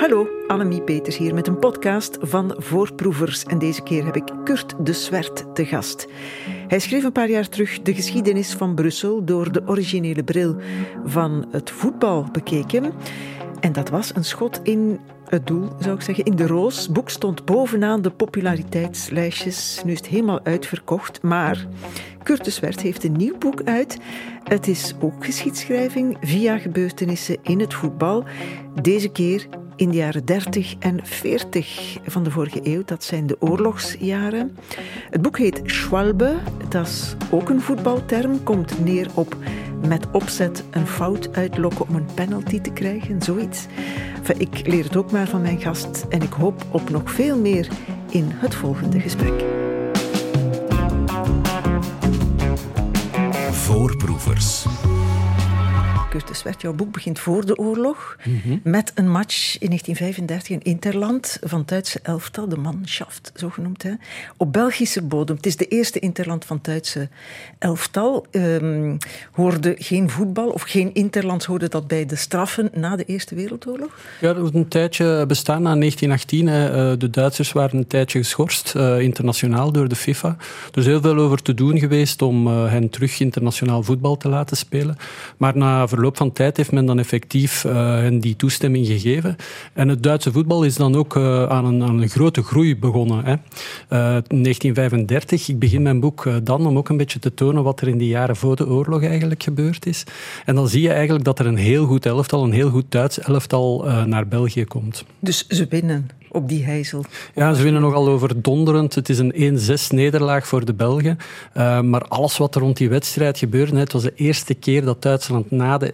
Hallo, Annemie Peeters hier met een podcast van Voorproevers. En deze keer heb ik Kurt Deswert te gast. Hij schreef een paar jaar terug de geschiedenis van Brussel door de originele bril van het voetbal bekeken. En dat was een schot in het doel, zou ik zeggen. In de roos. Het boek stond bovenaan de populariteitslijstjes. Nu is het helemaal uitverkocht. Maar Kurt Deswert heeft een nieuw boek uit. Het is ook geschiedschrijving via gebeurtenissen in het voetbal. Deze keer in de jaren 30 en 40 van de vorige eeuw. Dat zijn de oorlogsjaren. Het boek heet Schwalbe. Dat is ook een voetbalterm. Komt neer op met opzet een fout uitlokken om een penalty te krijgen. Zoiets. Enfin, ik leer het ook maar van mijn gast. En ik hoop op nog veel meer in het volgende gesprek. Voorproevers. Kurt Deswert, jouw boek begint voor de oorlog met een match in 1935 in Interland van het Duitse elftal, de Mannschaft, zo genoemd, hè, op Belgische bodem. Het is de eerste Interland van het Duitse elftal. Hoorde geen voetbal of geen Interlands, hoorde dat bij de straffen na de Eerste Wereldoorlog? Ja, dat was een tijdje bestaan na 1918. Hè. De Duitsers waren een tijdje geschorst, internationaal door de FIFA. Er is heel veel over te doen geweest om hen terug internationaal voetbal te laten spelen. Maar na verloop van tijd heeft men dan effectief hen die toestemming gegeven. En het Duitse voetbal is dan ook aan een grote groei begonnen. Hè. 1935, ik begin mijn boek dan om ook een beetje te tonen wat er in die jaren voor de oorlog eigenlijk gebeurd is. En dan zie je eigenlijk dat er een heel goed Duits elftal naar België komt. Dus ze winnen op die Heizel. Ja, ze winnen nogal overdonderend. Het is een 1-6 nederlaag voor de Belgen. Maar alles wat er rond die wedstrijd gebeurde, het was de eerste keer dat Duitsland na de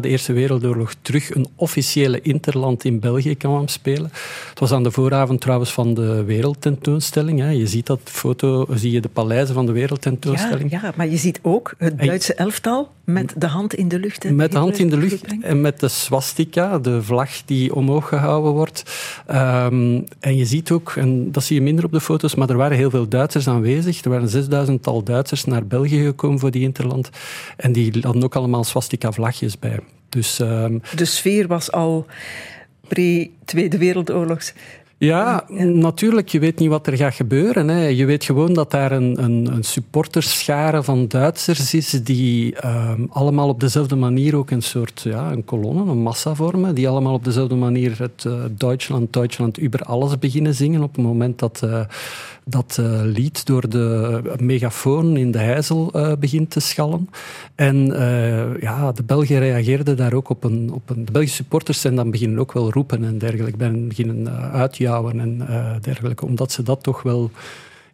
Eerste Wereldoorlog terug een officiële interland in België kwam spelen. Het was aan de vooravond trouwens van de wereldtentoonstelling. Hè. Je ziet dat foto, zie je de paleizen van de wereldtentoonstelling. Ja, maar je ziet ook het Duitse elftal met de hand in de lucht. Hè, met de hand in de lucht en met de swastika, de vlag die omhoog gehouden wordt. En je ziet ook, en dat zie je minder op de foto's, maar er waren heel veel Duitsers aanwezig. Er waren 6000-tal Duitsers naar België gekomen voor die interland. En die hadden ook allemaal swastika-vlagjes bij. De sfeer was al pre-Tweede Wereldoorlogs. Ja, natuurlijk. Je weet niet wat er gaat gebeuren. Hè. Je weet gewoon dat daar een supporterschare van Duitsers is die allemaal op dezelfde manier ook een soort een kolonne, een massa vormen, die allemaal op dezelfde manier het Deutschland, Deutschland über alles beginnen zingen op het moment dat dat lied door de megafoon in de Heizel begint te schallen. En de Belgen reageerden daar ook op een... De Belgische supporters zijn dan beginnen ook wel roepen en dergelijke. En beginnen uitjouwen en dergelijke. Omdat ze dat toch wel...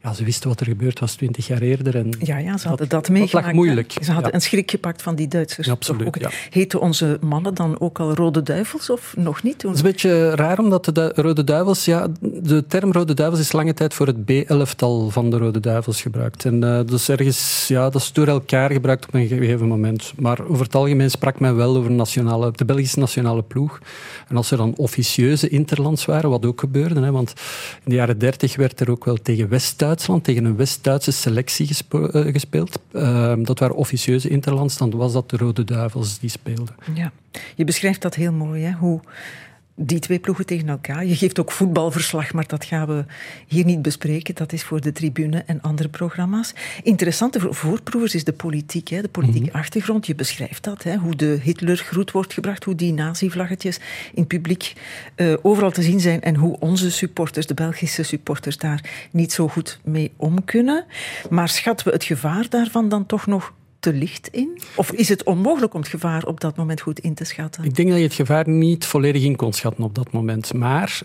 Ja, ze wisten wat er gebeurd was 20 jaar eerder. En ja, ze hadden dat meegemaakt. Dat lag moeilijk. Ze hadden een schrik gepakt van die Duitsers. Ja, absoluut, ook. Ja. Heten onze mannen dan ook al Rode Duivels of nog niet? Het is een beetje raar, omdat de Rode Duivels... Ja, de term Rode Duivels is lange tijd voor het B-elftal van de Rode Duivels gebruikt. En dus ergens... Ja, dat is door elkaar gebruikt op een gegeven moment. Maar over het algemeen sprak men wel over de Belgische nationale ploeg. En als er dan officieuze interlands waren, wat ook gebeurde... Hè, want in de jaren 30 werd er ook wel tegen West-Duitsland, tegen een West-Duitse selectie gespeeld. Dat waren officieuze interlands, dan was dat de Rode Duivels die speelden. Ja. Je beschrijft dat heel mooi, hè? Hoe die twee ploegen tegen elkaar... Je geeft ook voetbalverslag, maar dat gaan we hier niet bespreken. Dat is voor de tribune en andere programma's. Interessante voorproevers is de politiek, hè? De politieke achtergrond. Je beschrijft dat, hè? Hoe de Hitlergroet wordt gebracht, hoe die nazi-vlaggetjes in het publiek overal te zien zijn en hoe onze supporters, de Belgische supporters, daar niet zo goed mee om kunnen. Maar schatten we het gevaar daarvan dan toch nog te licht in? Of is het onmogelijk om het gevaar op dat moment goed in te schatten? Ik denk dat je het gevaar niet volledig in kon schatten op dat moment. Maar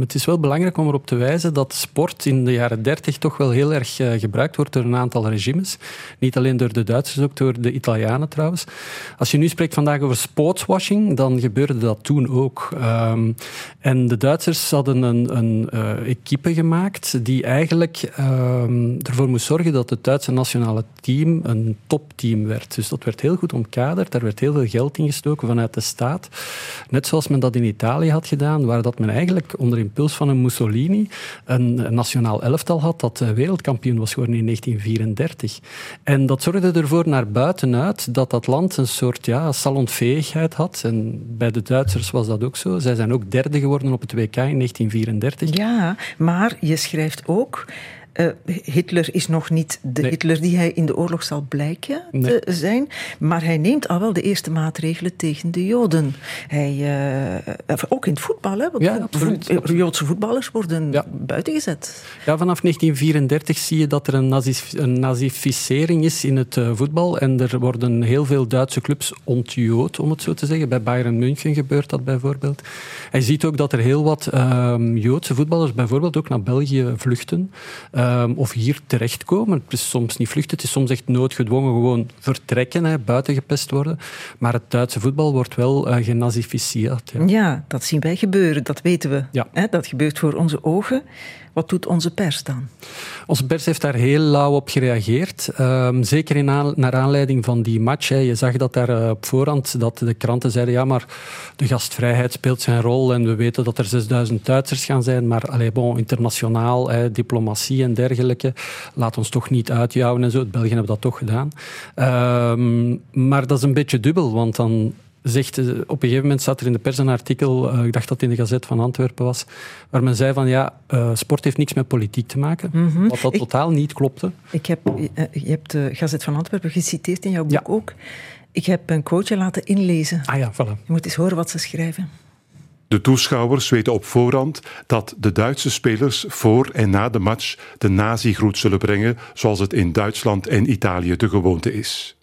het is wel belangrijk om erop te wijzen dat sport in de jaren 30 toch wel heel erg gebruikt wordt door een aantal regimes. Niet alleen door de Duitsers, ook door de Italianen trouwens. Als je nu spreekt vandaag over sportswashing, dan gebeurde dat toen ook. En de Duitsers hadden een equipe gemaakt die eigenlijk ervoor moest zorgen dat het Duitse nationale team een top topteam werd. Dus dat werd heel goed omkaderd. Daar werd heel veel geld in gestoken vanuit de staat. Net zoals men dat in Italië had gedaan, waar dat men eigenlijk onder impuls van een Mussolini een nationaal elftal had dat wereldkampioen was geworden in 1934. En dat zorgde ervoor naar buitenuit dat dat land een soort salonfähigheid had. En bij de Duitsers was dat ook zo. Zij zijn ook derde geworden op het WK in 1934. Ja, maar je schrijft ook... Hitler is nog niet de Hitler die hij in de oorlog zal blijken te zijn, maar hij neemt al wel de eerste maatregelen tegen de Joden. Ook in het voetbal, hè, want Joodse voetballers worden buitengezet. Ja, vanaf 1934 zie je dat er een nazificering is in het voetbal en er worden heel veel Duitse clubs ontjood, om het zo te zeggen. Bij Bayern München gebeurt dat bijvoorbeeld. Hij ziet ook dat er heel wat Joodse voetballers bijvoorbeeld ook naar België vluchten. Of hier terechtkomen. Het is soms niet vluchten, het is soms echt noodgedwongen gewoon vertrekken, buiten gepest worden. Maar het Duitse voetbal wordt wel genazificeerd. Ja. Ja, dat zien wij gebeuren, dat weten we. Ja. Dat gebeurt voor onze ogen. Wat doet onze pers dan? Onze pers heeft daar heel lauw op gereageerd. Zeker naar aanleiding van die match. Je zag dat daar op voorhand dat de kranten zeiden maar de gastvrijheid speelt zijn rol en we weten dat er 6000 Duitsers gaan zijn, maar internationaal, diplomatie en dergelijke, laat ons toch niet uitjouwen en zo. De Belgen hebben dat toch gedaan. Maar dat is een beetje dubbel, want dan... zegt, op een gegeven moment staat er in de pers een artikel, ik dacht dat het in de Gazet van Antwerpen was, waar men zei van sport heeft niks met politiek te maken, wat dat totaal niet klopte. Je hebt de Gazet van Antwerpen geciteerd in jouw boek ook. Ik heb een quoteje laten inlezen. Ah ja, voilà. Je moet eens horen wat ze schrijven. De toeschouwers weten op voorhand dat de Duitse spelers voor en na de match de nazi-groet zullen brengen, zoals het in Duitsland en Italië de gewoonte is.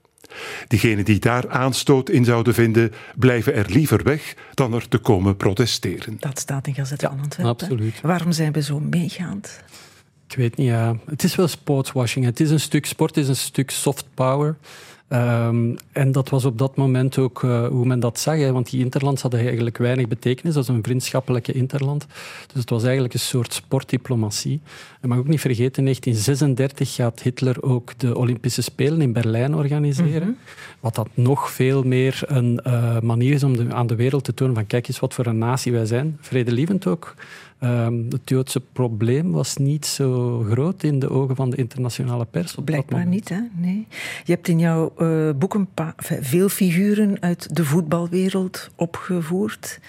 Diegenen die daar aanstoot in zouden vinden, blijven er liever weg dan er te komen protesteren. Dat staat in Gazet van Antwerpen. Absoluut. Waarom zijn we zo meegaand? Ik weet niet, ja. Het is wel sportswashing. Het is een stuk sport, het is een stuk soft power. En dat was op dat moment ook hoe men dat zag. Want die interlands hadden eigenlijk weinig betekenis. Dat is een vriendschappelijke interland. Dus het was eigenlijk een soort sportdiplomatie. En mag ook niet vergeten, in 1936 gaat Hitler ook de Olympische Spelen in Berlijn organiseren. Mm-hmm. Wat dat nog veel meer een manier is om aan de wereld te tonen van kijk eens wat voor een natie wij zijn. Vredelievend ook. Het Joodse probleem was niet zo groot in de ogen van de internationale pers. Blijkbaar niet, hè? Nee. Je hebt in jouw boek veel figuren uit de voetbalwereld opgevoerd.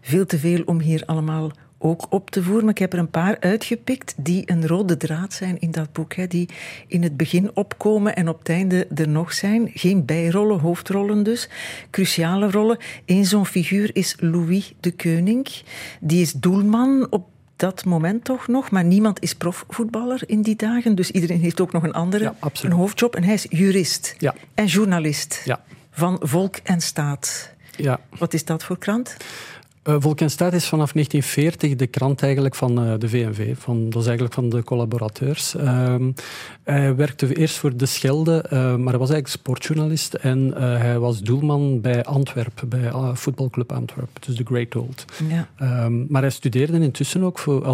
Veel te veel om hier allemaal ook op te voeren. Maar ik heb er een paar uitgepikt die een rode draad zijn in dat boek. Hè, die in het begin opkomen en op het einde er nog zijn. Geen bijrollen, hoofdrollen dus. Cruciale rollen. Eén zo'n figuur is Louis De Keuninck. Die is doelman op dat moment toch nog. Maar niemand is profvoetballer in die dagen. Dus iedereen heeft ook nog een andere een hoofdjob. En hij is jurist en journalist van Volk en Staat. Ja. Wat is dat voor krant? Volk en Staat is vanaf 1940 de krant eigenlijk van de VNV. Dat is eigenlijk van de collaborateurs. Hij werkte eerst voor De Schelde, maar hij was eigenlijk sportjournalist. En hij was doelman bij Antwerpen, bij voetbalclub Antwerpen. Dus de Great Old. Ja. Maar hij studeerde intussen ook voor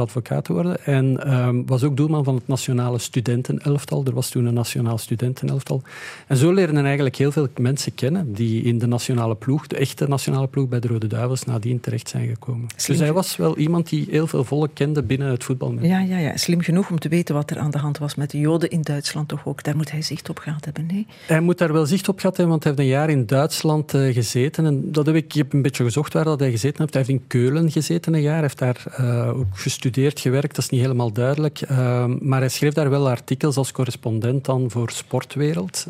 advocaat te worden. En was ook doelman van het Nationale Studentenelftal. Er was toen een Nationaal Studentenelftal. En zo leerden eigenlijk heel veel mensen kennen die in de nationale ploeg, de echte nationale ploeg bij de Rode Duivels nadien terecht zijn gekomen. Slim. Dus hij was wel iemand die heel veel volk kende binnen het voetbal. Ja. Slim genoeg om te weten wat er aan de hand was met de Joden in Duitsland toch ook. Daar moet hij zicht op gehad hebben, nee? Hij moet daar wel zicht op gehad hebben, want hij heeft een jaar in Duitsland gezeten. En dat ik heb een beetje gezocht waar dat hij gezeten heeft. Hij heeft in Keulen gezeten een jaar. Hij heeft daar ook gestudeerd, gewerkt. Dat is niet helemaal duidelijk. Maar hij schreef daar wel artikels als correspondent dan voor Sportwereld.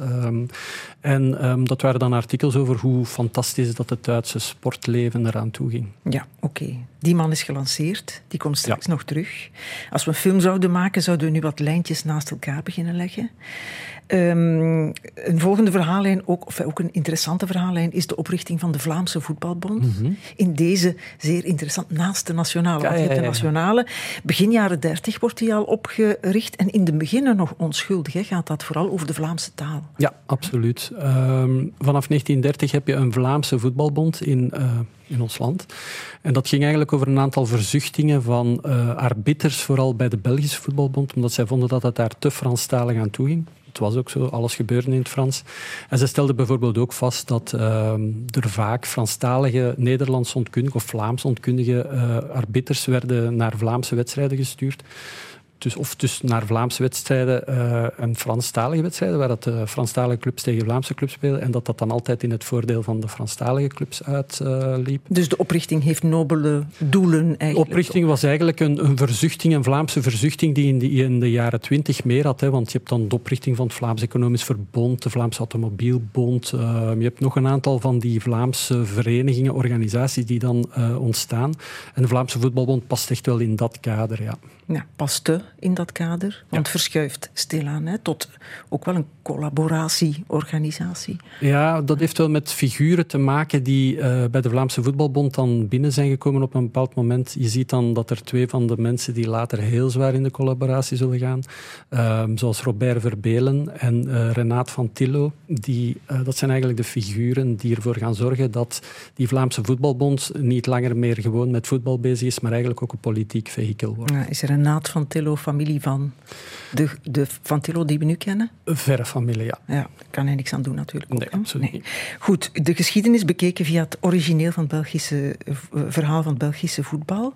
En dat waren dan artikels over hoe fantastisch dat het Duitse sportleven eraan toe ging. Ja, oké. Die man is gelanceerd. Die komt straks nog terug. Als we een film zouden maken, zouden we nu wat lijntjes naast elkaar beginnen leggen. Een volgende verhaallijn, ook een interessante verhaallijn, is de oprichting van de Vlaamse Voetbalbond. Mm-hmm. In deze zeer interessant, naast de nationale. Want je hebt de nationale. Begin jaren 30 wordt die al opgericht. En in de beginnen nog onschuldig. Gaat dat vooral over de Vlaamse taal? Ja, absoluut. Vanaf 1930 heb je een Vlaamse Voetbalbond in ons land. En dat ging eigenlijk over een aantal verzuchtingen van arbiters, vooral bij de Belgische Voetbalbond, omdat zij vonden dat het daar te Franstalig aan toe ging. het was ook zo, alles gebeurde in het Frans. En ze stelden bijvoorbeeld ook vast dat er vaak Franstalige Nederlands ontkundigen of Vlaams ontkundigen arbiters werden naar Vlaamse wedstrijden gestuurd. Dus naar Vlaamse wedstrijden en Franstalige wedstrijden, waar dat Franstalige clubs tegen Vlaamse clubs spelen. En dat dat dan altijd in het voordeel van de Franstalige clubs uitliep. Dus de oprichting heeft nobele doelen eigenlijk? De oprichting was eigenlijk een verzuchting, een Vlaamse verzuchting die in de jaren 20 meer had. Hè, want je hebt dan de oprichting van het Vlaams Economisch Verbond, de Vlaamse Automobielbond. Je hebt nog een aantal van die Vlaamse verenigingen, organisaties die dan ontstaan. En de Vlaamse Voetbalbond past echt wel in dat kader, ja. Ja, paste in dat kader, want verschuift stilaan hè, tot ook wel een collaboratieorganisatie. Ja, dat heeft wel met figuren te maken die bij de Vlaamse Voetbalbond dan binnen zijn gekomen op een bepaald moment. Je ziet dan dat er twee van de mensen die later heel zwaar in de collaboratie zullen gaan, zoals Robert Verbelen en Renaat Van Thillo, dat zijn eigenlijk de figuren die ervoor gaan zorgen dat die Vlaamse Voetbalbond niet langer meer gewoon met voetbal bezig is, maar eigenlijk ook een politiek vehikel wordt. Ja, is er Renaat Van Thillo familie van de Van Thillo die we nu kennen? Een verre familie, ja. Ja, daar kan hij niks aan doen natuurlijk. Ook, nee, absoluut niet. Goed, de geschiedenis bekeken via het origineel van het Belgische verhaal van het Belgische voetbal.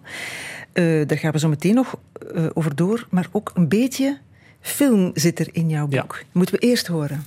Daar gaan we zo meteen nog over door, maar ook een beetje film zit er in jouw boek. Ja. Moeten we eerst horen.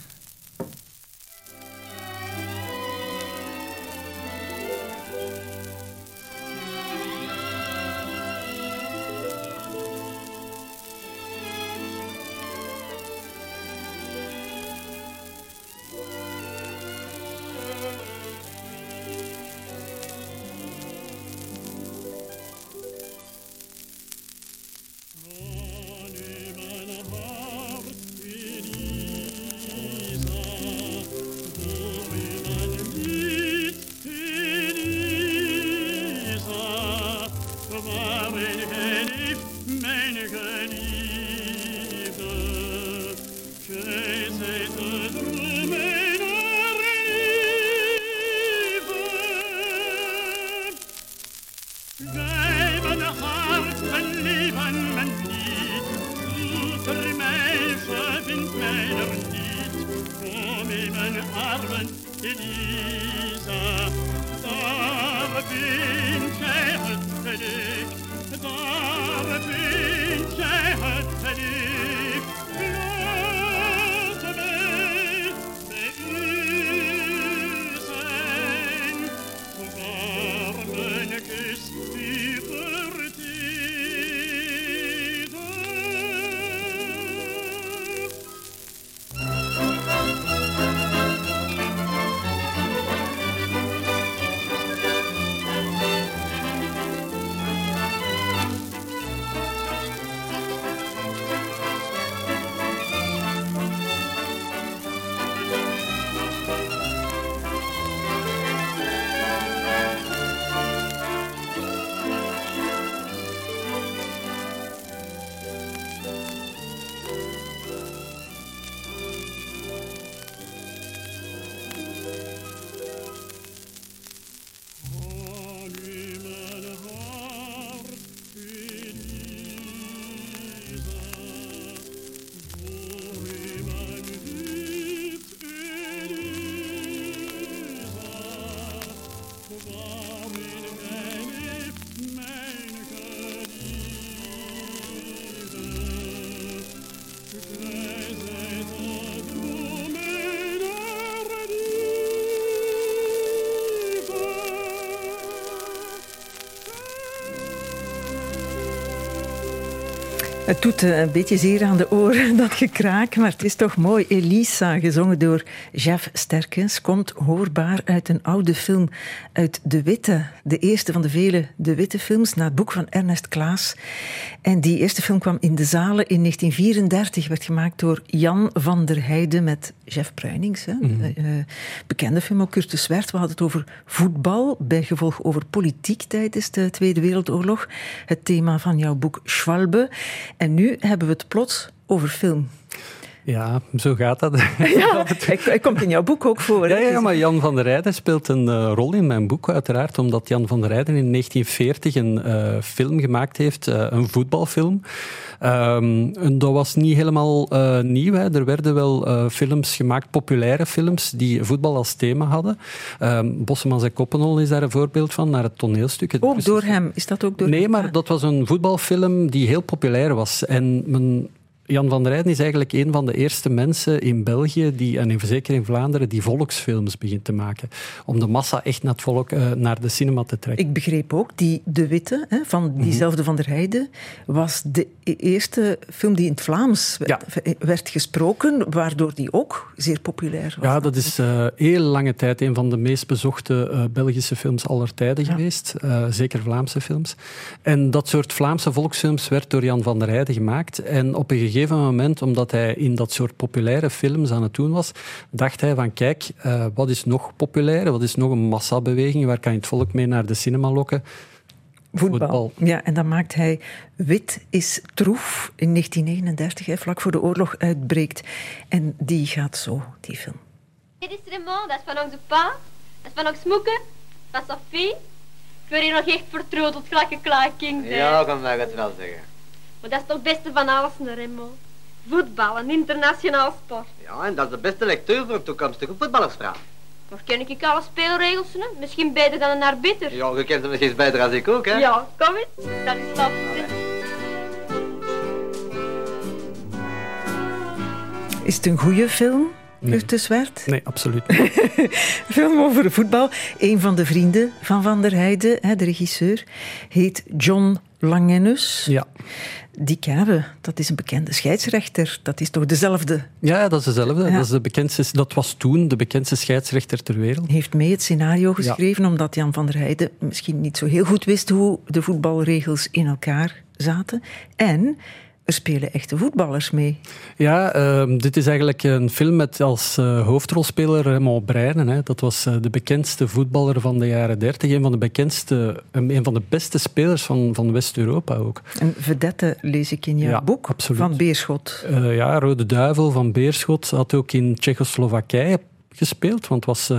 Het doet een beetje zeer aan de oren, dat gekraak, maar het is toch mooi. Elisa, gezongen door Jeff Sterkens, komt hoorbaar uit een oude film uit De Witte. De eerste van de vele De Witte films, na het boek van Ernest Claes. En die eerste film kwam in de zalen in 1934, werd gemaakt door Jan Vanderheyden met Jeff Bruinings. Hè? Bekende film, ook Kurt Deswert. We hadden het over voetbal, bijgevolg over politiek tijdens de Tweede Wereldoorlog. Het thema van jouw boek Schwalbe. En nu hebben we het plots over film. Ja, zo gaat dat. Ja, het komt in jouw boek ook voor. Ja, ja, maar Jan Vanderheyden speelt een rol in mijn boek, uiteraard. Omdat Jan Vanderheyden in 1940 een film gemaakt heeft, een voetbalfilm. En dat was niet helemaal nieuw. Hè. Er werden wel films gemaakt, populaire films, die voetbal als thema hadden. Bossemans en Coppenol is daar een voorbeeld van, naar het toneelstuk. Het ook door hem? Is dat ook door hem? Nee, maar dat was een voetbalfilm die heel populair was. En Jan Vanderheyden is eigenlijk een van de eerste mensen in België en zeker in Vlaanderen die volksfilms begint te maken. Om de massa echt naar het volk, naar de cinema te trekken. Ik begreep ook, die De Witte, hè, van diezelfde Vanderheyden, was de eerste film die in het Vlaams werd gesproken, waardoor die ook zeer populair was. Ja, dat is heel lange tijd een van de meest bezochte Belgische films aller tijden geweest. Zeker Vlaamse films. En dat soort Vlaamse volksfilms werd door Jan Vanderheyden gemaakt. En op een gegeven moment, omdat hij in dat soort populaire films aan het doen was, dacht hij van kijk, wat is nog populair? Wat is nog een massabeweging? Waar kan je het volk mee naar de cinema lokken? Voetbal. Ja, en dan maakt hij Wit is Troef in 1939, vlak voor de oorlog uitbreekt. En die gaat zo, die film. Dit is Raymond, dat is van onze pa, dat is van ons moeke, van Sophie. Ik word hier nog echt vertroeteld, gelijk een klein kind. Ja, kan mij het wel zeggen. Maar dat is toch het beste van alles, Raymond. Voetbal, een internationaal sport. Ja, en dat is de beste lectuur voor toekomstige voetballersvraag. Maar ken ik alle speelregels, hè? Misschien beter dan een arbiter. Ja, je kent hem misschien beter als ik ook, hè? Ja, kom eens. Dat is slap. Is het een goede film? Nee. Kurt Deswert? Nee, absoluut niet. Film over voetbal. Een van de vrienden van Vanderheyden, de regisseur, heet John Langenus. Ja. Die Kabe, dat is een bekende scheidsrechter. Dat is toch dezelfde? Ja, dat is dezelfde. Ja. Dat was toen de bekendste scheidsrechter ter wereld. Heeft mee het scenario geschreven, omdat Jan Vanderheyden misschien niet zo heel goed wist hoe de voetbalregels in elkaar zaten. En er spelen echte voetballers mee. Ja, dit is eigenlijk een film met als hoofdrolspeler Raymond Braine. Hè. Dat was de bekendste voetballer van de jaren 30. Een van de beste spelers van West-Europa ook. Een vedette lees ik in jouw boek, absoluut. Van Beerschot. Rode Duivel van Beerschot had ook in Tsjechoslowakije gespeeld, want was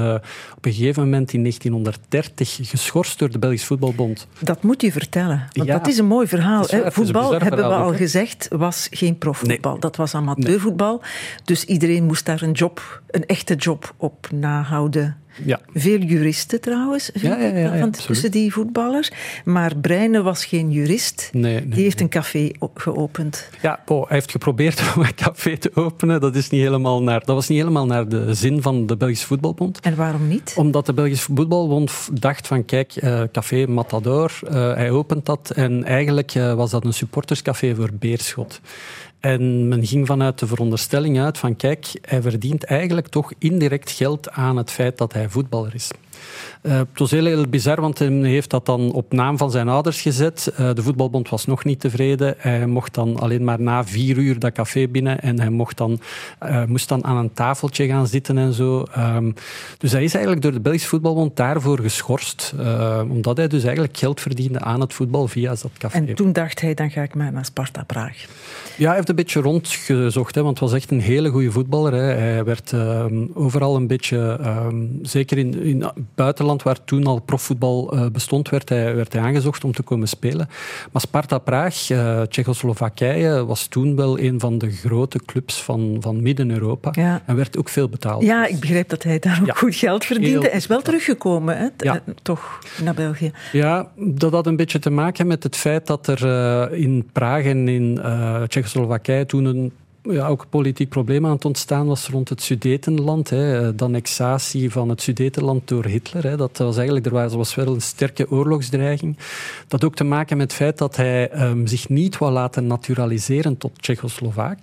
op een gegeven moment in 1930 geschorst door de Belgische Voetbalbond. Dat moet je vertellen, want dat is een mooi verhaal. Voetbal, hebben we al gezegd, was geen profvoetbal. Nee. Dat was amateurvoetbal, dus iedereen moest daar een echte job op nahouden. Ja. Veel juristen trouwens, tussen die voetballers. Maar Braine was geen jurist. Die heeft een café geopend. Ja, hij heeft geprobeerd om een café te openen. Dat was niet helemaal naar de zin van de Belgische Voetbalbond. En waarom niet? Omdat de Belgische Voetbalbond dacht van kijk, café Matador, hij opent dat. En eigenlijk was dat een supporterscafé voor Beerschot. En men ging vanuit de veronderstelling uit van kijk, hij verdient eigenlijk toch indirect geld aan het feit dat hij voetballer is. Het was heel bizar, want hij heeft dat dan op naam van zijn ouders gezet. De voetbalbond was nog niet tevreden. Hij mocht dan alleen maar na 4 uur dat café binnen en hij moest dan aan een tafeltje gaan zitten en zo. Dus hij is eigenlijk door de Belgische voetbalbond daarvoor geschorst. Omdat hij dus eigenlijk geld verdiende aan het voetbal via dat café. En toen dacht hij, dan ga ik maar naar Sparta Praag. Ja, hij heeft een beetje rondgezocht, hè, want hij was echt een hele goede voetballer. Hè. Hij werd overal een beetje, zeker in het buitenland, waar toen al profvoetbal bestond, werd hij aangezocht om te komen spelen. Maar Sparta Praag, Tsjechoslowakije, was toen wel een van de grote clubs van Midden-Europa. Ja. En werd ook veel betaald. Ja, ik begrijp dat hij daar ook goed geld verdiende. Hij is wel teruggekomen, hè? Toch, naar België. Ja, dat had een beetje te maken met het feit dat er in Praag en in Tsjechoslowakije toen ook een politiek probleem aan het ontstaan was rond het Sudetenland. Hè. De annexatie van het Sudetenland door Hitler. Hè. Dat was eigenlijk, er was wel een sterke oorlogsdreiging. Dat had ook te maken met het feit dat hij zich niet wou laten naturaliseren tot Tsjechoslovaak.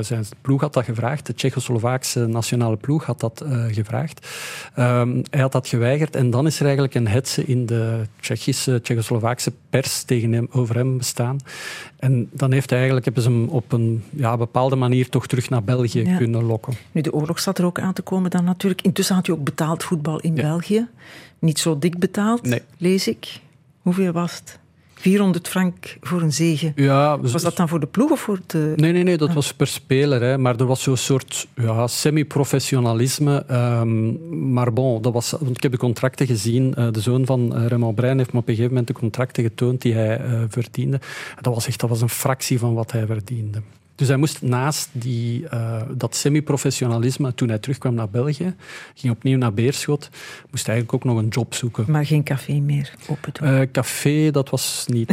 Zijn ploeg had dat gevraagd. De Tsjechoslovaakse nationale ploeg had dat gevraagd. Hij had dat geweigerd. En dan is er eigenlijk een hetze in de Tsjechoslovaakse pers over hem bestaan. En dan hebben ze hem op een bepaalde manier toch terug naar België kunnen lokken. Nu, de oorlog zat er ook aan te komen dan natuurlijk. Intussen had je ook betaald voetbal in België. Niet zo dik betaald, lees ik. Hoeveel was het? 400 frank voor een zege. Ja, dus was dat dan voor de ploeg of voor de... Nee, dat was per speler. Hè. Maar er was zo'n soort semi-professionalisme. Maar bon, dat was, want ik heb de contracten gezien. De zoon van Raymond Braine heeft me op een gegeven moment de contracten getoond die hij verdiende. Dat was een fractie van wat hij verdiende. Dus hij moest naast dat semi-professionalisme, toen hij terugkwam naar België, ging opnieuw naar Beerschot, moest hij eigenlijk ook nog een job zoeken. Maar geen café meer open doen? Café, dat was niet...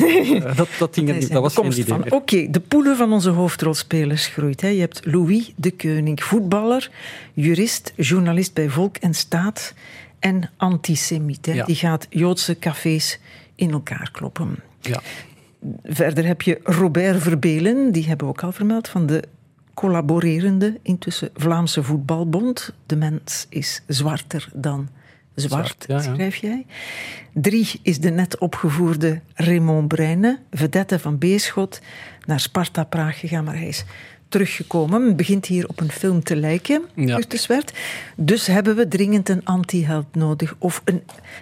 dat was geen idee. Oké, de poelen van onze hoofdrolspelers groeit. Hè. Je hebt Louis De Keuninck, voetballer, jurist, journalist bij Volk en Staat en antisemiet. Hè. Ja. Die gaat Joodse cafés in elkaar kloppen. Ja. Verder heb je Robert Verbelen, die hebben we ook al vermeld, van de collaborerende intussen Vlaamse Voetbalbond. De mens is zwarter dan zwart, ja, schrijf jij. 3 is de net opgevoerde Raymond Braine, vedette van Beerschot, naar Sparta Praag gegaan, maar hij is teruggekomen. Het begint hier op een film te lijken, Kurt Deswert. Dus hebben we dringend een anti-held nodig. Of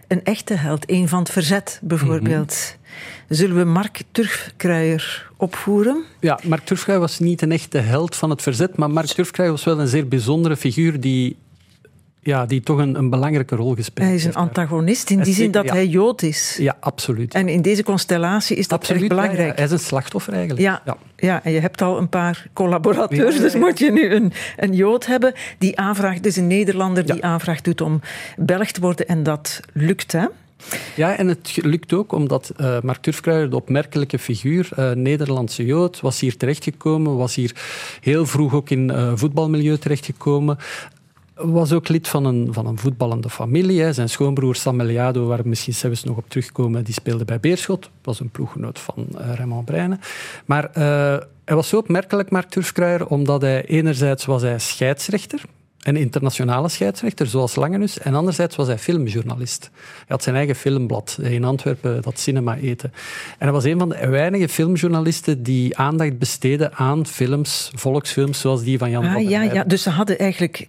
een echte held, een van het verzet bijvoorbeeld. Mm-hmm. Zullen we Mark Turfkruyer opvoeren? Ja, Mark Turfkruyer was niet een echte held van het verzet, maar Mark Turfkruyer was wel een zeer bijzondere figuur die toch een belangrijke rol gespeeld heeft. Hij is een antagonist in die zin dat hij Jood is. Ja, absoluut. En in deze constellatie is dat absoluut, erg belangrijk. Ja, hij is een slachtoffer eigenlijk. Ja, en je hebt al een paar collaborateurs, dus moet je nu een Jood hebben die aanvraagt, dus een Nederlander die aanvraag doet om Belg te worden. En dat lukt, hè? Ja, en het lukt ook omdat Mark Turfkruyer, de opmerkelijke figuur, Nederlandse Jood, was hier terechtgekomen, was hier heel vroeg ook in voetbalmilieu terechtgekomen. Was ook lid van een voetballende familie. Hè. Zijn schoonbroer Sam Eliado, waar we misschien zelfs nog op terugkomen, die speelde bij Beerschot. Was een ploeggenoot van Raymond Braine. Maar hij was zo opmerkelijk, Mark Turfkruyer, omdat hij enerzijds was hij scheidsrechter, een internationale scheidsrechter, zoals Langenus, en anderzijds was hij filmjournalist. Hij had zijn eigen filmblad in Antwerpen, dat Cinema Eten. En hij was een van de weinige filmjournalisten die aandacht besteden aan films, volksfilms, zoals die van Jan Vanderheyden. Ja, dus ze hadden eigenlijk,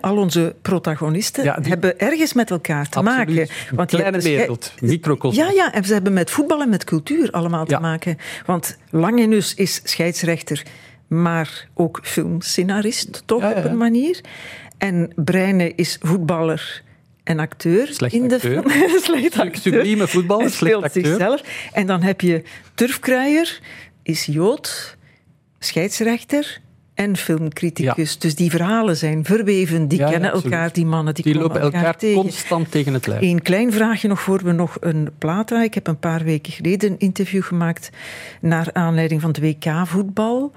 al onze protagonisten, hebben ergens met elkaar te maken. Want kleine wereld, microcosmos. Ja, en ze hebben met voetbal en met cultuur allemaal te maken. Want Langenus is scheidsrechter, maar ook filmscenarist, toch, op een manier. En Braine is voetballer en acteur. Slecht acteur. Sublieme voetballer, slecht acteur. Zichzelf. En dan heb je Turfkruyer, is Jood, scheidsrechter en filmcriticus. Ja. Dus die verhalen zijn verweven, die kennen elkaar, die mannen. Die lopen elkaar tegen. Constant tegen het lijf. Een klein vraagje nog voor we nog een plaat draaien. Ik heb een paar weken geleden een interview gemaakt naar aanleiding van de WK-voetbal.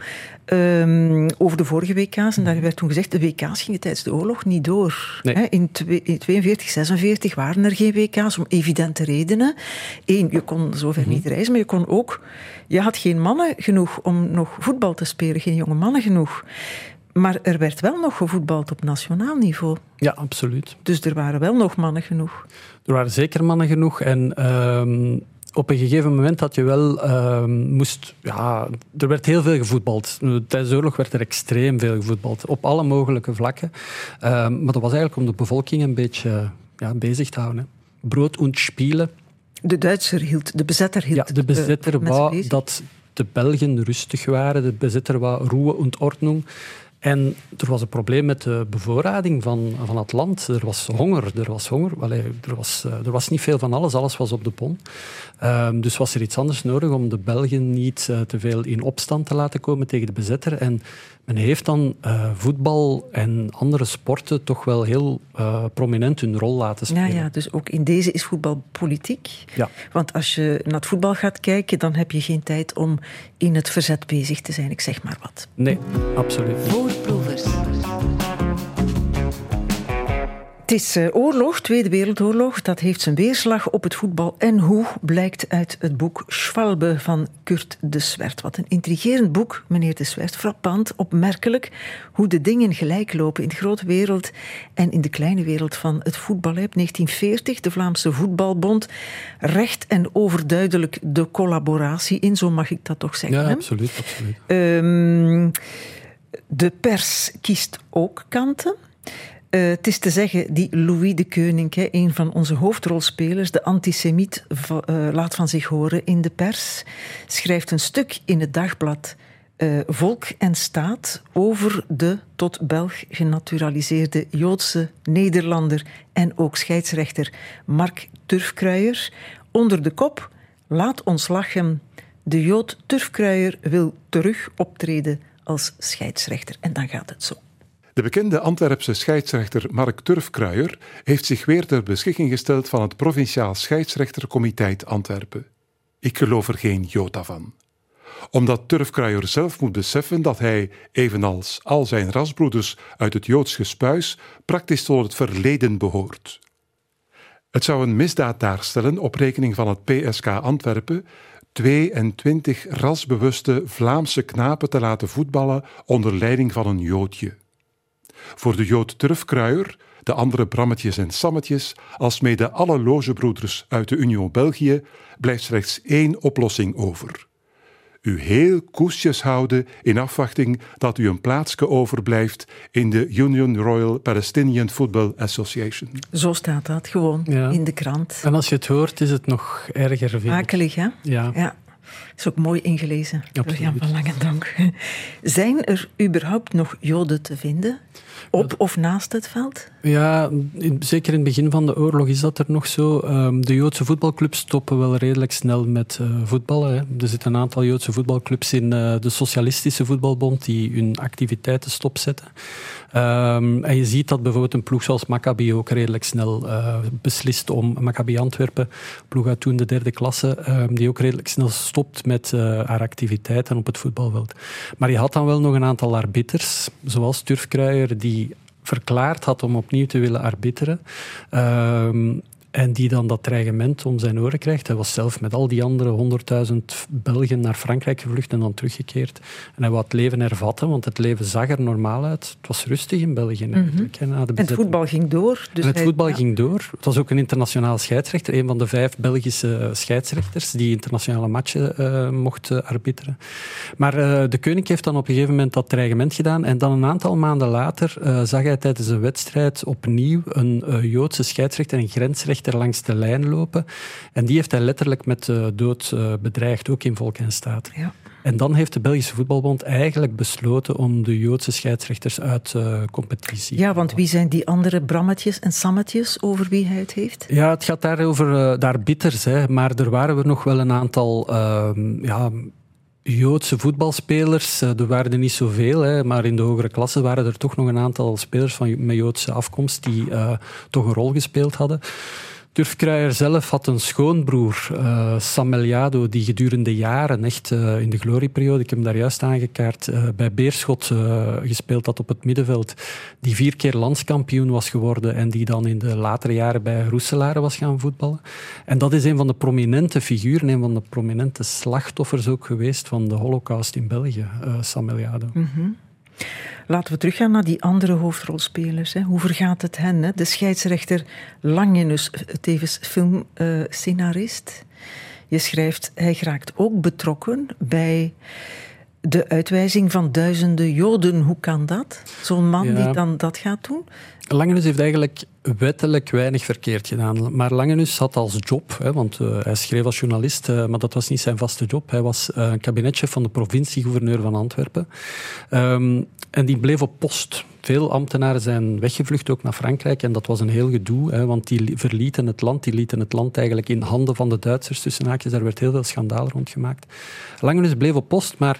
Over de vorige WK's. En daar werd toen gezegd, de WK's gingen tijdens de oorlog niet door. Nee. In 1942, 1946 waren er geen WK's om evidente redenen. 1, je kon zover niet reizen, maar je kon ook... Je had geen mannen genoeg om nog voetbal te spelen. Geen jonge mannen genoeg. Maar er werd wel nog gevoetbald op nationaal niveau. Ja, absoluut. Dus er waren wel nog mannen genoeg. Er waren zeker mannen genoeg. En... Op een gegeven moment had je wel... er werd heel veel gevoetbald. Tijdens de oorlog werd er extreem veel gevoetbald. Op alle mogelijke vlakken. Maar dat was eigenlijk om de bevolking een beetje bezig te houden. Hè. Brood en spielen. De Duitser hield, de bezetter hield. Ja, de bezetter wou dat de Belgen rustig waren. De bezetter wou Ruhe en Ordnung. En er was een probleem met de bevoorrading van het land. Er was honger. Allee, er was niet veel van alles. Alles was op de bon. Dus was er iets anders nodig om de Belgen niet te veel in opstand te laten komen tegen de bezetter. En men heeft dan voetbal en andere sporten toch wel heel prominent hun rol laten spelen. Ja, dus ook in deze is voetbal politiek. Ja. Want als je naar het voetbal gaat kijken, dan heb je geen tijd om in het verzet bezig te zijn. Ik zeg maar wat. Nee, absoluut. Voorproevers. Het is oorlog, Tweede Wereldoorlog. Dat heeft zijn weerslag op het voetbal. En hoe blijkt uit het boek Schwalbe van Kurt Deswert. Wat een intrigerend boek, meneer Deswert. Frappant, opmerkelijk hoe de dingen gelijk lopen in de grote wereld en in de kleine wereld van het voetbal. Op 1940, de Vlaamse Voetbalbond, recht en overduidelijk de collaboratie in. Zo mag ik dat toch zeggen. Ja, absoluut. De pers kiest ook kanten. Het is te zeggen, die Louis De Keuninck, een van onze hoofdrolspelers, de antisemiet, laat van zich horen in de pers, schrijft een stuk in het dagblad Volk en Staat over de tot Belg genaturaliseerde Joodse Nederlander en ook scheidsrechter Mark Turfkruyer. Onder de kop: laat ons lachen, de Jood Turfkruyer wil terug optreden als scheidsrechter. En dan gaat het zo. De bekende Antwerpse scheidsrechter Mark Turfkruyer heeft zich weer ter beschikking gesteld van het Provinciaal Scheidsrechtercomité Antwerpen. Ik geloof er geen jota van. Omdat Turfkruyer zelf moet beseffen dat hij, evenals al zijn rasbroeders uit het Joods gespuis, praktisch tot het verleden behoort. Het zou een misdaad daarstellen op rekening van het PSK Antwerpen 22 rasbewuste Vlaamse knapen te laten voetballen onder leiding van een Joodje. Voor de Jood Turfkruyer, de andere Brammetjes en Sammetjes, alsmede alle logebroeders uit de Union België, blijft slechts één oplossing over. U heel koestjes houden in afwachting dat u een plaatsje overblijft in de Union Royal Palestinian Football Association. Zo staat dat gewoon in de krant. En als je het hoort, is het nog erger. Vind ik. Akelig, hè? Ja. Is ook mooi ingelezen door Jan van Langendonk. Zijn er überhaupt nog Joden te vinden? Op of naast het veld? Ja, zeker in het begin van de oorlog is dat er nog zo. De Joodse voetbalclubs stoppen wel redelijk snel met voetballen. Hè. Er zitten een aantal Joodse voetbalclubs in de Socialistische Voetbalbond die hun activiteiten stopzetten. En je ziet dat bijvoorbeeld een ploeg zoals Maccabi ook redelijk snel beslist om... Maccabi Antwerpen, ploeg uit toen de derde klasse, die ook redelijk snel stopt met haar activiteiten op het voetbalveld. Maar je had dan wel nog een aantal arbiters, zoals Turfkruyer, die verklaard had om opnieuw te willen arbiteren. En die dan dat dreigement om zijn oren krijgt. Hij was zelf met al die andere 100.000 Belgen naar Frankrijk gevlucht en dan teruggekeerd. En hij wou het leven hervatten, want het leven zag er normaal uit. Het was rustig in België eigenlijk. Mm-hmm. En het voetbal ging door. Dus en het voetbal ging door. Het was ook een internationaal scheidsrechter. Een van de 5 Belgische scheidsrechters die internationale matchen mocht arbiteren. Maar De Keuninck heeft dan op een gegeven moment dat dreigement gedaan. En dan een aantal maanden later zag hij tijdens een wedstrijd opnieuw een Joodse scheidsrechter en een grensrechter langs de lijn lopen. En die heeft hij letterlijk met dood bedreigd, ook in Volk en Staat. Ja. En dan heeft de Belgische Voetbalbond eigenlijk besloten om de Joodse scheidsrechters uit competitie... Ja, want wie zijn die andere Brammetjes en Sammetjes over wie hij het heeft? Ja, het gaat daar over de arbiters, hè, maar er waren er nog wel een aantal... Joodse voetbalspelers, er waren er niet zoveel, hè, maar in de hogere klasse waren er toch nog een aantal spelers met Joodse afkomst die toch een rol gespeeld hadden. Turfkruyer zelf had een schoonbroer, Sam Eliado, die gedurende jaren, echt in de glorieperiode, ik heb hem daar juist aangekaart, bij Beerschot gespeeld had op het middenveld, die 4 keer landskampioen was geworden en die dan in de latere jaren bij Roeselare was gaan voetballen. En dat is een van de prominente figuren, een van de prominente slachtoffers ook geweest van de Holocaust in België, Sam Eliado. Mm-hmm. Laten we teruggaan naar die andere hoofdrolspelers. Hè. Hoe vergaat het hen? Hè? De scheidsrechter Langenus, tevens filmscenarist. Je schrijft, hij geraakt ook betrokken bij de uitwijzing van duizenden Joden. Hoe kan dat? Zo'n man die dan dat gaat doen? Langenus heeft eigenlijk wettelijk weinig verkeerd gedaan. Maar Langenus had als job, hè, want hij schreef als journalist, maar dat was niet zijn vaste job. Hij was kabinetchef van de provincie-gouverneur van Antwerpen. En die bleef op post. Veel ambtenaren zijn weggevlucht, ook naar Frankrijk. En dat was een heel gedoe, hè, want die verlieten het land. Die lieten het land eigenlijk in handen van de Duitsers, tussen haakjes. Daar werd heel veel schandaal rondgemaakt. Langenus bleef op post, maar...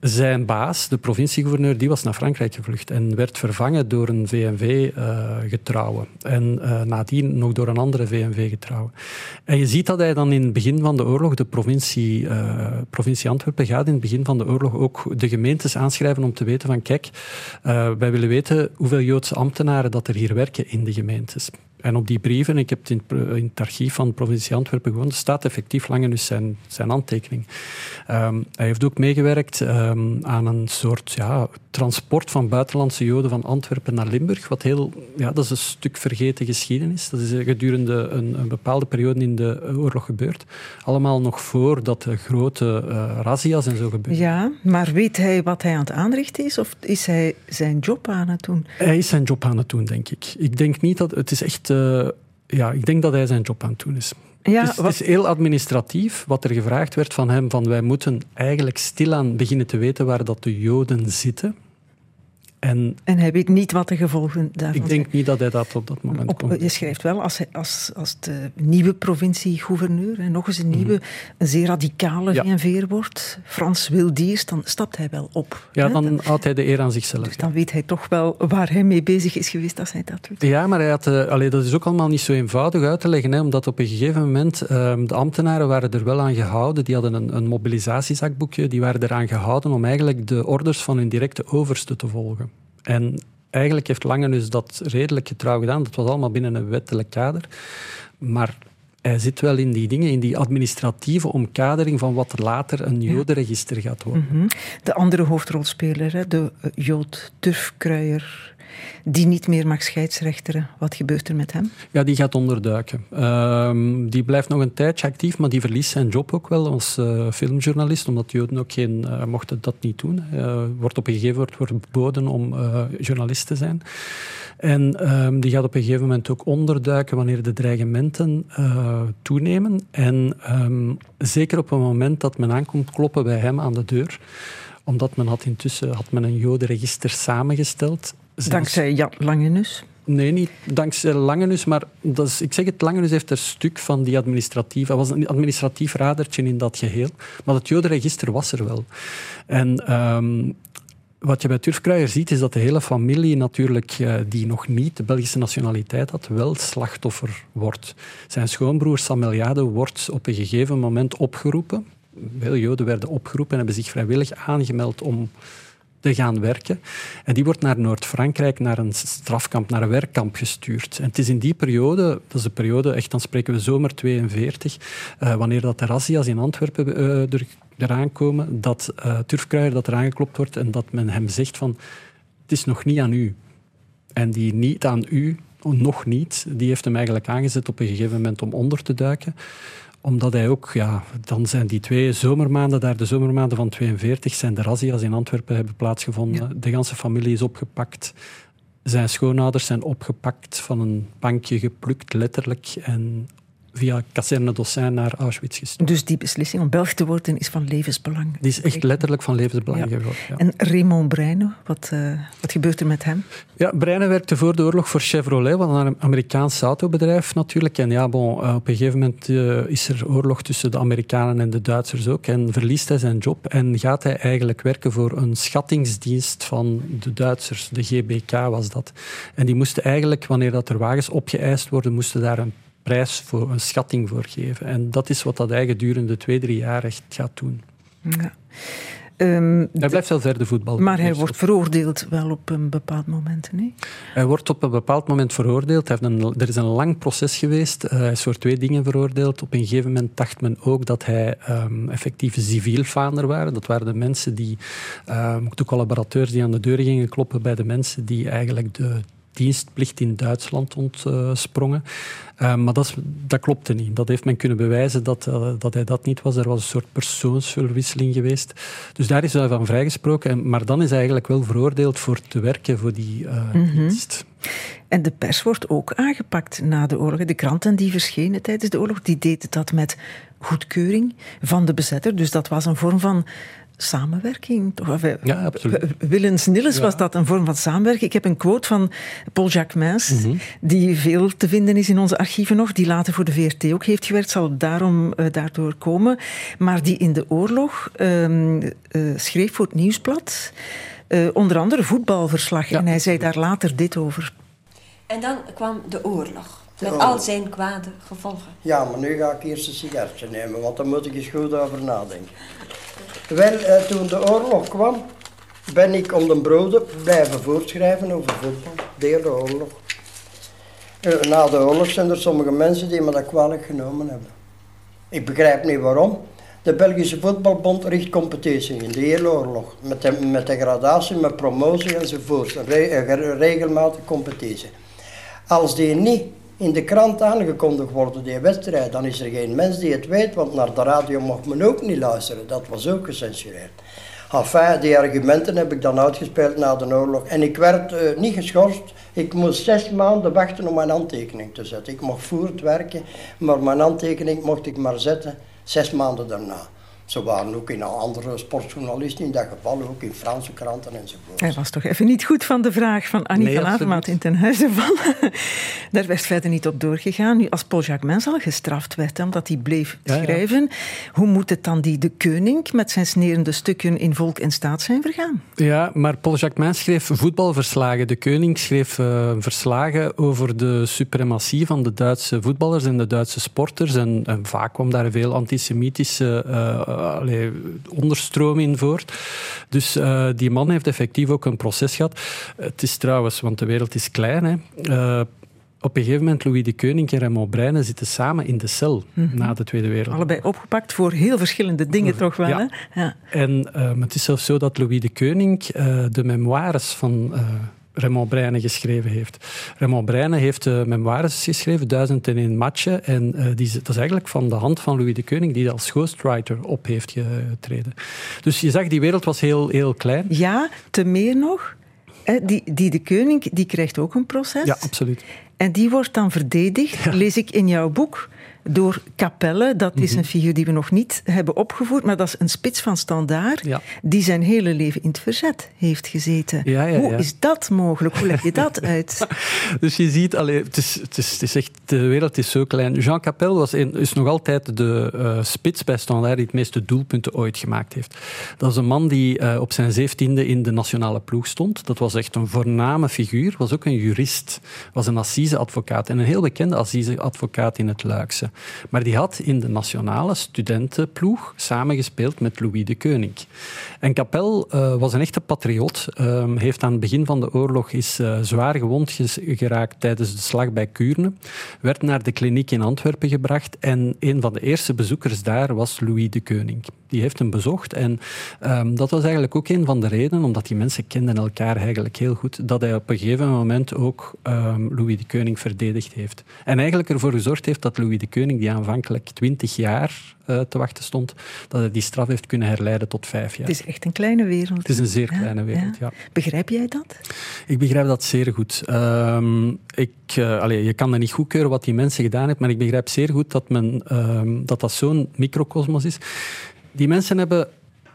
Zijn baas, de provincie-gouverneur, die was naar Frankrijk gevlucht en werd vervangen door een VNV-getrouwe. En nadien nog door een andere VNV-getrouwe. En je ziet dat hij dan in het begin van de oorlog, de provincie Antwerpen gaat in het begin van de oorlog ook de gemeentes aanschrijven om te weten van kijk, wij willen weten hoeveel Joodse ambtenaren dat er hier werken in de gemeentes. En op die brieven, ik heb het in het archief van de provincie Antwerpen gewoond, staat effectief Langenus zijn handtekening. Hij heeft ook meegewerkt aan een soort transport van buitenlandse Joden van Antwerpen naar Limburg. Dat is een stuk vergeten geschiedenis. Dat is gedurende een bepaalde periode in de oorlog gebeurd. Allemaal nog voordat de grote razzia's en zo gebeurden. Ja, maar weet hij wat hij aan het aanrichten is? Of is hij zijn job aan het doen? Hij is zijn job aan het doen, denk ik. Ik denk niet dat... Het is echt... ik denk dat hij zijn job aan het doen is. Ja, het is heel administratief wat er gevraagd werd van hem. Van wij moeten eigenlijk stilaan beginnen te weten waar dat de Joden zitten. En hij weet niet wat de gevolgen daarvan zijn. Ik denk niet dat hij dat op dat moment kon. Je schrijft wel, als de nieuwe provincie-gouverneur, en nog eens een nieuwe, een zeer radicale VNV'er wordt, Frans Wildiers, dan stapt hij wel op. Ja, dan houdt hij de eer aan zichzelf. Dus dan weet hij toch wel waar hij mee bezig is geweest als hij dat doet. Ja, maar hij had, dat is ook allemaal niet zo eenvoudig uit te leggen, omdat op een gegeven moment de ambtenaren waren er wel aan gehouden, die hadden een mobilisatiezakboekje, die waren eraan gehouden om eigenlijk de orders van hun directe overste te volgen. En eigenlijk heeft Langenus dat redelijk getrouw gedaan. Dat was allemaal binnen een wettelijk kader. Maar hij zit wel in die dingen, in die administratieve omkadering van wat later een jodenregister gaat worden. Mm-hmm. De andere hoofdrolspeler, de Jood Turfkruyer, die niet meer mag scheidsrechteren. Wat gebeurt er met hem? Ja, die gaat onderduiken. Die blijft nog een tijdje actief, maar die verliest zijn job ook wel als filmjournalist, omdat Joden ook mochten dat niet doen. Wordt op een gegeven moment verboden om journalist te zijn. En die gaat op een gegeven moment ook onderduiken wanneer de dreigementen toenemen. En zeker op het moment dat men aankomt kloppen bij hem aan de deur, omdat men intussen een jodenregister samengesteld. Dankzij Jan Langenus? Nee, niet dankzij Langenus, maar Langenus heeft een stuk van die administratief... Hij was een administratief radertje in dat geheel. Maar het jodenregister was er wel. En wat je bij Turfkruyer ziet, is dat de hele familie natuurlijk, die nog niet de Belgische nationaliteit had, wel slachtoffer wordt. Zijn schoonbroer Sam Eliado wordt op een gegeven moment opgeroepen. Veel Joden werden opgeroepen en hebben zich vrijwillig aangemeld om te gaan werken. En die wordt naar Noord-Frankrijk, naar een strafkamp, naar een werkkamp gestuurd. En het is in die periode, dat is de periode, echt dan spreken we zomer 1942, wanneer dat de razzia's in Antwerpen eraan komen, dat Turfkruyer dat eraan geklopt wordt en dat men hem zegt van, het is nog niet aan u. En die niet aan u, nog niet, die heeft hem eigenlijk aangezet op een gegeven moment om onder te duiken. Omdat hij ook, dan zijn die twee zomermaanden daar, de zomermaanden van 1942, zijn de razzia's in Antwerpen hebben plaatsgevonden. Ja. De ganse familie is opgepakt. Zijn schoonouders zijn opgepakt, van een bankje geplukt, letterlijk. En via Kazerne Dossin naar Auschwitz gestuurd. Dus die beslissing om Belg te worden is van levensbelang. Die is echt letterlijk van levensbelang geworden. Ja. En Raymond Braine, wat gebeurt er met hem? Ja, Braine werkte voor de oorlog voor Chevrolet, wat een Amerikaans autobedrijf natuurlijk. En op een gegeven moment is er oorlog tussen de Amerikanen en de Duitsers ook. En verliest hij zijn job en gaat hij eigenlijk werken voor een schattingsdienst van de Duitsers. De GBK was dat. En die moesten eigenlijk, wanneer dat er wagens opgeëist worden, moesten daar een schatting voor geven. En dat is wat dat hij gedurende 2-3 jaar echt gaat doen. Ja. Hij blijft wel verder voetballen. Maar hij wordt veroordeeld wel op een bepaald moment, nee? Hij wordt op een bepaald moment veroordeeld. Er is een lang proces geweest. Hij is voor 2 dingen veroordeeld. Op een gegeven moment dacht men ook dat hij effectief civielfaander was. Dat waren de mensen die, de collaborateurs die aan de deur gingen kloppen bij de mensen die eigenlijk de dienstplicht in Duitsland ontsprongen. Maar dat klopte niet. Dat heeft men kunnen bewijzen dat hij dat niet was. Er was een soort persoonsverwisseling geweest. Dus daar is hij van vrijgesproken. Maar dan is hij eigenlijk wel veroordeeld voor te werken voor die dienst. En de pers wordt ook aangepakt na de oorlog. De kranten die verschenen tijdens de oorlog, die deden dat met goedkeuring van de bezetter. Dus dat was een vorm van samenwerking. Ja, absoluut. Willens-nillens was dat een vorm van samenwerking. Ik heb een quote van Paul Jacquemins, die veel te vinden is in onze archieven nog, die later voor de VRT ook heeft gewerkt, zal daardoor komen, maar die in de oorlog schreef voor het Nieuwsblad, onder andere voetbalverslag. Ja. En hij zei daar later dit over. En dan kwam de oorlog. Met al zijn kwade gevolgen. Ja, maar nu ga ik eerst een sigaretje nemen, want daar moet ik eens goed over nadenken. Wel, toen de oorlog kwam, ben ik om de broden blijven voortschrijven over voetbal, de hele oorlog. Na de oorlog zijn er sommige mensen die me dat kwalijk genomen hebben. Ik begrijp niet waarom. De Belgische Voetbalbond richt competitie in de hele oorlog. Met degradatie, met promotie enzovoort. Regelmatig competitie. Als die niet in de krant aangekondigd worden, die wedstrijd, dan is er geen mens die het weet, want naar de radio mocht men ook niet luisteren. Dat was ook gecensureerd. Enfin, die argumenten heb ik dan uitgespeeld na de oorlog. En ik werd niet geschorst. Ik moest 6 maanden wachten om mijn handtekening te zetten. Ik mocht voort werken, maar mijn handtekening mocht ik maar zetten 6 maanden daarna. Ze waren ook in andere sportjournalisten, in dat geval ook in Franse kranten enzovoort. Hij was toch even niet goed van de vraag van Annie van Avermaat in Ten Huize van. Daar werd verder niet op doorgegaan. Nu, als Paul Jacquemins al gestraft werd, omdat hij bleef schrijven, hoe moet het dan die De Keuninck met zijn snerende stukken in Volk en Staat zijn vergaan? Ja, maar Paul Jacquemins schreef voetbalverslagen. De Keuninck schreef verslagen over de suprematie van de Duitse voetballers en de Duitse sporters. En vaak kwam daar veel antisemitische onderstroom in voort. Dus die man heeft effectief ook een proces gehad. Het is trouwens, want de wereld is klein, hè. Op een gegeven moment Louis De Keuninck en Raymond Braine zitten samen in de cel na de Tweede Wereldoorlog. Allebei opgepakt voor heel verschillende dingen toch wel, ja. Hè? Ja. En het is zelfs zo dat Louis De Keuninck de memoires van Raymond Braine geschreven heeft. Raymond Braine heeft memoires geschreven, 1001 matchen. En dat is eigenlijk van de hand van Louis De Keuninck, die als ghostwriter op heeft getreden. Dus je zag, die wereld was heel, heel klein. Ja, te meer nog. Die De Keuninck, die krijgt ook een proces. Ja, absoluut. En die wordt dan verdedigd, lees ik in jouw boek, door Capelle. Dat is een figuur die we nog niet hebben opgevoerd, maar dat is een spits van Standard die zijn hele leven in het verzet heeft gezeten. Ja. Hoe is dat mogelijk? Hoe leg je dat uit? Dus je ziet, het is echt, de wereld is zo klein. Jean Capelle is nog altijd de spits bij Standard die het meeste doelpunten ooit gemaakt heeft. Dat is een man die op zijn 17e in de nationale ploeg stond. Dat was echt een voorname figuur. Was ook een jurist. Was een assiseadvocaat en een heel bekende assiseadvocaat in het Luikse. Maar die had in de nationale studentenploeg samengespeeld met Louis De Keuninck. En Capelle was een echte patriot. Heeft aan het begin van de oorlog zwaar gewond geraakt tijdens de slag bij Kuurne. Werd naar de kliniek in Antwerpen gebracht en een van de eerste bezoekers daar was Louis De Keuninck. Die heeft hem bezocht en dat was eigenlijk ook een van de redenen, omdat die mensen kenden elkaar eigenlijk heel goed, dat hij op een gegeven moment ook Louis De Keuninck verdedigd heeft. En eigenlijk ervoor gezorgd heeft dat Louis De Keuninck, die aanvankelijk 20 jaar te wachten stond, dat hij die straf heeft kunnen herleiden tot 5 jaar. Het is echt een kleine wereld. Het is een zeer kleine wereld, ja. Begrijp jij dat? Ik begrijp dat zeer goed. Je kan er niet goedkeuren wat die mensen gedaan hebben, maar ik begrijp zeer goed dat dat zo'n microcosmos is. Die mensen hebben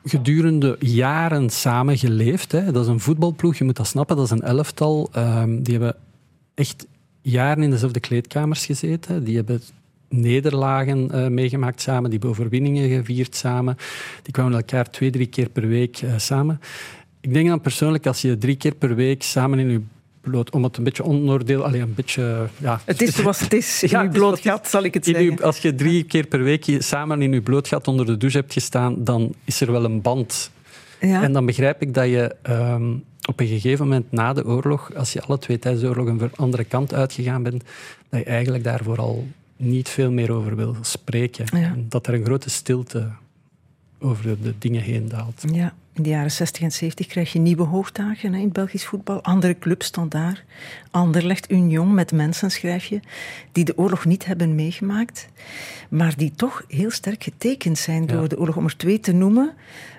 gedurende jaren samen geleefd. Hè. Dat is een voetbalploeg, je moet dat snappen, dat is een elftal. Die hebben echt jaren in dezelfde kleedkamers gezeten. Die hebben nederlagen meegemaakt samen, die hebben overwinningen gevierd samen. Die kwamen elkaar 2-3 keer per week samen. Ik denk dan persoonlijk, als je 3 keer per week samen in je bloot, om het een beetje onoordeel, een beetje... Ja. Het is zoals het is, in uw bloot gat, zal ik het zeggen. Als je 3 keer per week samen in uw bloot gat onder de douche hebt gestaan, dan is er wel een band. Ja. En dan begrijp ik dat je op een gegeven moment na de oorlog, als je alle twee tijdens de oorlog een andere kant uitgegaan bent, dat je eigenlijk daar vooral niet veel meer over wil spreken. Ja. En dat er een grote stilte over de dingen heen daalt. Ja. In de jaren 60 en 70 krijg je nieuwe hoogdagen in Belgisch voetbal. Andere clubs staan daar. Anderlecht, Union, met mensen schrijf je, die de oorlog niet hebben meegemaakt, maar die toch heel sterk getekend zijn door de oorlog. Om er 2 te noemen,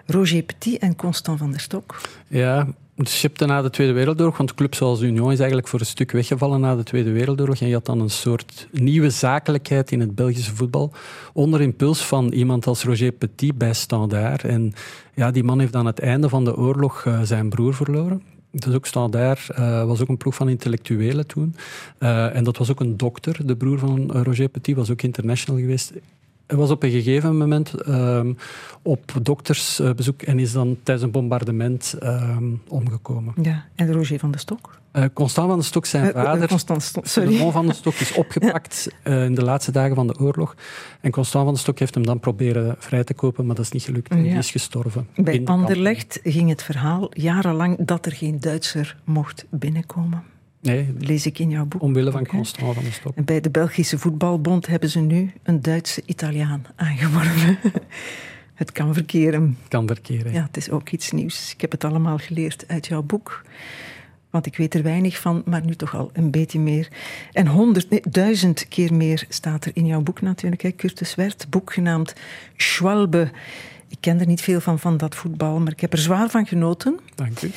Roger Petit en Constant Vanden Stock. Ja, dus je hebt na de Tweede Wereldoorlog, want clubs zoals Union is eigenlijk voor een stuk weggevallen na de Tweede Wereldoorlog en je had dan een soort nieuwe zakelijkheid in het Belgische voetbal onder impuls van iemand als Roger Petit bij Standard. En ja, die man heeft aan het einde van de oorlog zijn broer verloren. Dus ook Standard was ook een ploeg van intellectuelen toen. En dat was ook een dokter, de broer van Roger Petit, was ook international geweest. Hij was op een gegeven moment op doktersbezoek en is dan tijdens een bombardement omgekomen. Ja, en Roger Vanden Stock? Constant Vanden Stock, zijn vader. Raymond Vanden Stock is opgepakt in de laatste dagen van de oorlog. En Constant Vanden Stock heeft hem dan proberen vrij te kopen, maar dat is niet gelukt. En die is gestorven. Bij Anderlecht ging het verhaal jarenlang dat er geen Duitser mocht binnenkomen. Nee, lees ik in jouw boek. Omwille van Constant Vanden Stock. En bij de Belgische Voetbalbond hebben ze nu een Duitse Italiaan aangeworven. Het kan verkeren. Het kan verkeren. Ja, het is ook iets nieuws. Ik heb het allemaal geleerd uit jouw boek. Want ik weet er weinig van, maar nu toch al een beetje meer. En 100.000 keer meer staat er in jouw boek natuurlijk. Hè. Kurt Deswert, boek genaamd Schwalbe. Ik ken er niet veel van dat voetbal, maar ik heb er zwaar van genoten. Dank u.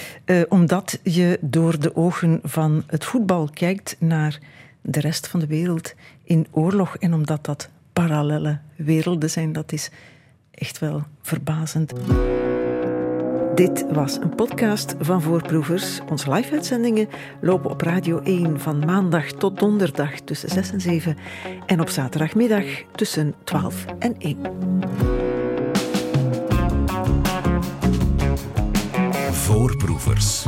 Omdat je door de ogen van het voetbal kijkt naar de rest van de wereld in oorlog. En omdat dat parallele werelden zijn, dat is echt wel verbazend. Dit was een podcast van Voorproevers. Onze live-uitzendingen lopen op Radio 1 van maandag tot donderdag tussen 6 en 7. En op zaterdagmiddag tussen 12 en 1. Voorproevers.